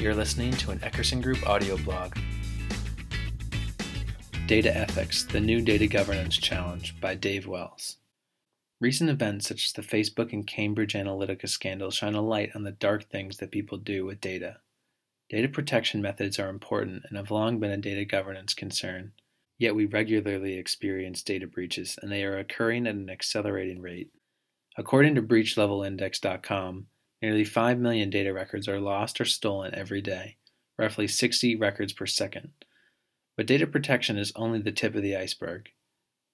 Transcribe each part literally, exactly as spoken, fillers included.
You're listening to an Eckerson Group audio blog. Data Ethics, the New Data Governance Challenge by Dave Wells. Recent events such as the Facebook and Cambridge Analytica scandal shine a light on the dark things that people do with data. Data protection methods are important and have long been a data governance concern, yet we regularly experience data breaches and they are occurring at an accelerating rate. According to Breach Level Index dot com, nearly five million data records are lost or stolen every day, roughly sixty records per second. But data protection is only the tip of the iceberg.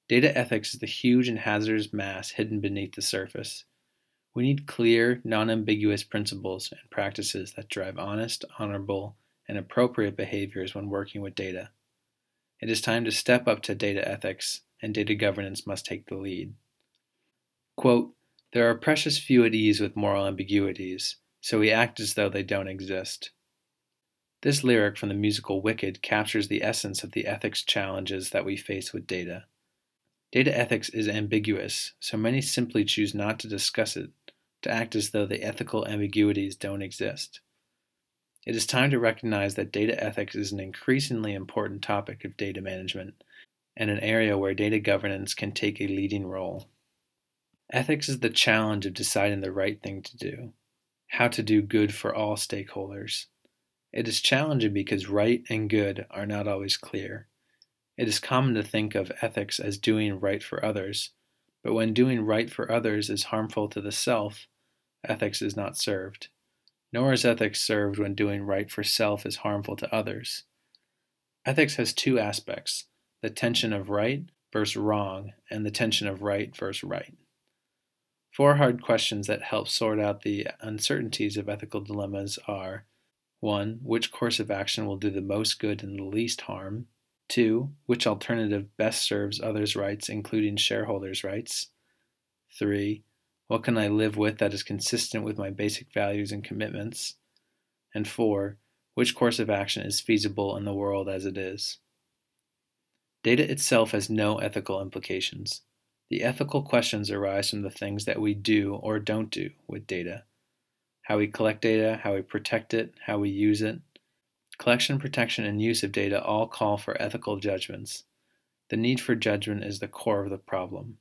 Data ethics is the huge and hazardous mass hidden beneath the surface. We need clear, non-ambiguous principles and practices that drive honest, honorable, and appropriate behaviors when working with data. It is time to step up to data ethics, and data governance must take the lead. Quote, "There are precious few at ease with moral ambiguities, so we act as though they don't exist." This lyric from the musical Wicked captures the essence of the ethics challenges that we face with data. Data ethics is ambiguous, so many simply choose not to discuss it, to act as though the ethical ambiguities don't exist. It is time to recognize that data ethics is an increasingly important topic of data management, and an area where data governance can take a leading role. Ethics is the challenge of deciding the right thing to do, how to do good for all stakeholders. It is challenging because right and good are not always clear. It is common to think of ethics as doing right for others, but when doing right for others is harmful to the self, ethics is not served. Nor is ethics served when doing right for self is harmful to others. Ethics has two aspects, the tension of right versus wrong, and the tension of right versus right. Four hard questions that help sort out the uncertainties of ethical dilemmas are one. Which course of action will do the most good and the least harm? two. Which alternative best serves others' rights, including shareholders' rights? three. What can I live with that is consistent with my basic values and commitments? And four. Which course of action is feasible in the world as it is? Data itself has no ethical implications. The ethical questions arise from the things that we do or don't do with data. How we collect data, how we protect it, how we use it. Collection, protection, and use of data all call for ethical judgments. The need for judgment is the core of the problem.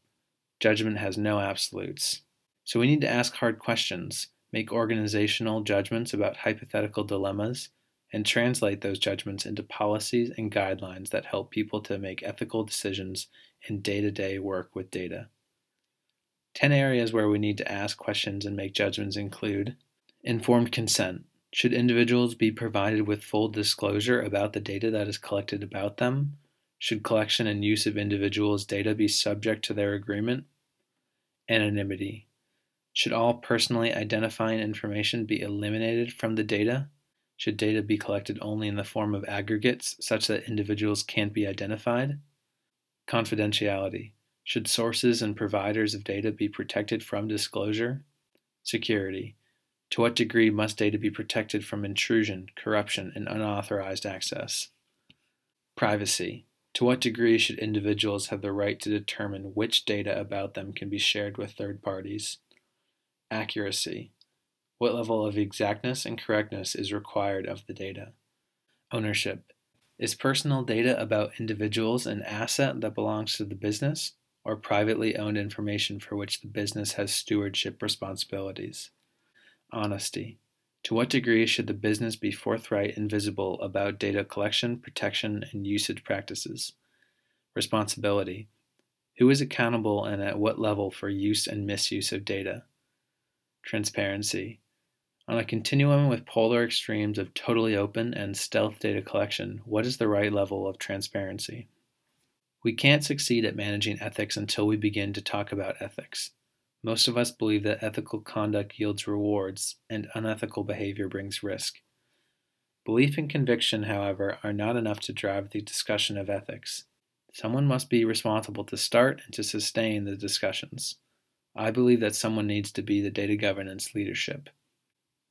Judgment has no absolutes. So we need to ask hard questions, make organizational judgments about hypothetical dilemmas, and translate those judgments into policies and guidelines that help people to make ethical decisions in day-to-day work with data. Ten areas where we need to ask questions and make judgments include informed consent. Should individuals be provided with full disclosure about the data that is collected about them? Should collection and use of individuals' data be subject to their agreement? Anonymity. Should all personally identifying information be eliminated from the data? Should data be collected only in the form of aggregates such that individuals can't be identified? Confidentiality. Should sources and providers of data be protected from disclosure? Security. To what degree must data be protected from intrusion, corruption, and unauthorized access? Privacy. To what degree should individuals have the right to determine which data about them can be shared with third parties? Accuracy. What level of exactness and correctness is required of the data? Ownership. Is personal data about individuals an asset that belongs to the business, or privately owned information for which the business has stewardship responsibilities? Honesty. To what degree should the business be forthright and visible about data collection, protection, and usage practices? Responsibility. Who is accountable and at what level for use and misuse of data? Transparency. On a continuum with polar extremes of totally open and stealth data collection, what is the right level of transparency? We can't succeed at managing ethics until we begin to talk about ethics. Most of us believe that ethical conduct yields rewards and unethical behavior brings risk. Belief and conviction, however, are not enough to drive the discussion of ethics. Someone must be responsible to start and to sustain the discussions. I believe that someone needs to be the data governance leadership.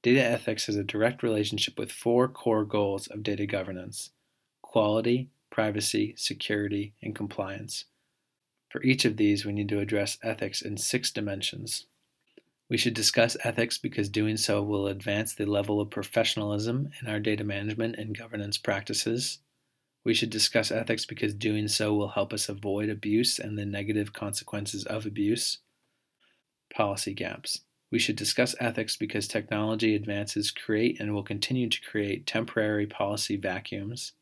Data ethics has a direct relationship with four core goals of data governance: quality, privacy, security, and compliance. For each of these, we need to address ethics in six dimensions. We should discuss ethics because doing so will advance the level of professionalism in our data management and governance practices. We should discuss ethics because doing so will help us avoid abuse and the negative consequences of abuse. Policy gaps. We should discuss ethics because technology advances create and will continue to create temporary policy vacuums.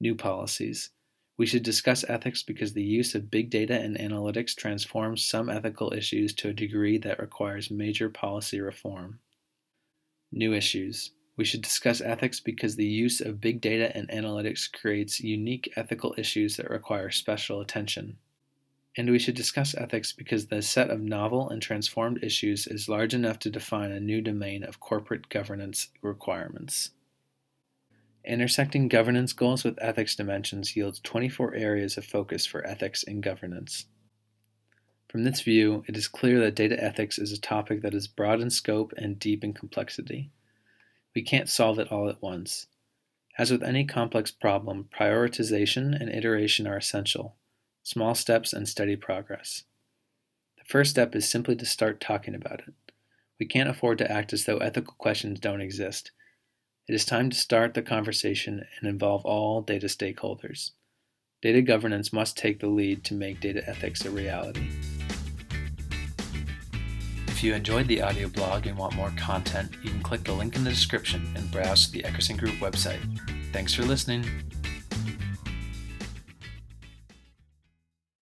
New policies. We should discuss ethics because the use of big data and analytics transforms some ethical issues to a degree that requires major policy reform. New issues. We should discuss ethics because the use of big data and analytics creates unique ethical issues that require special attention. And we should discuss ethics because the set of novel and transformed issues is large enough to define a new domain of corporate governance requirements. Intersecting governance goals with ethics dimensions yields twenty-four areas of focus for ethics in governance. From this view, it is clear that data ethics is a topic that is broad in scope and deep in complexity. We can't solve it all at once. As with any complex problem, prioritization and iteration are essential. Small steps and steady progress. The first step is simply to start talking about it. We can't afford to act as though ethical questions don't exist. It is time to start the conversation and involve all data stakeholders. Data governance must take the lead to make data ethics a reality. If you enjoyed the audio blog and want more content, you can click the link in the description and browse the Eckerson Group website. Thanks for listening.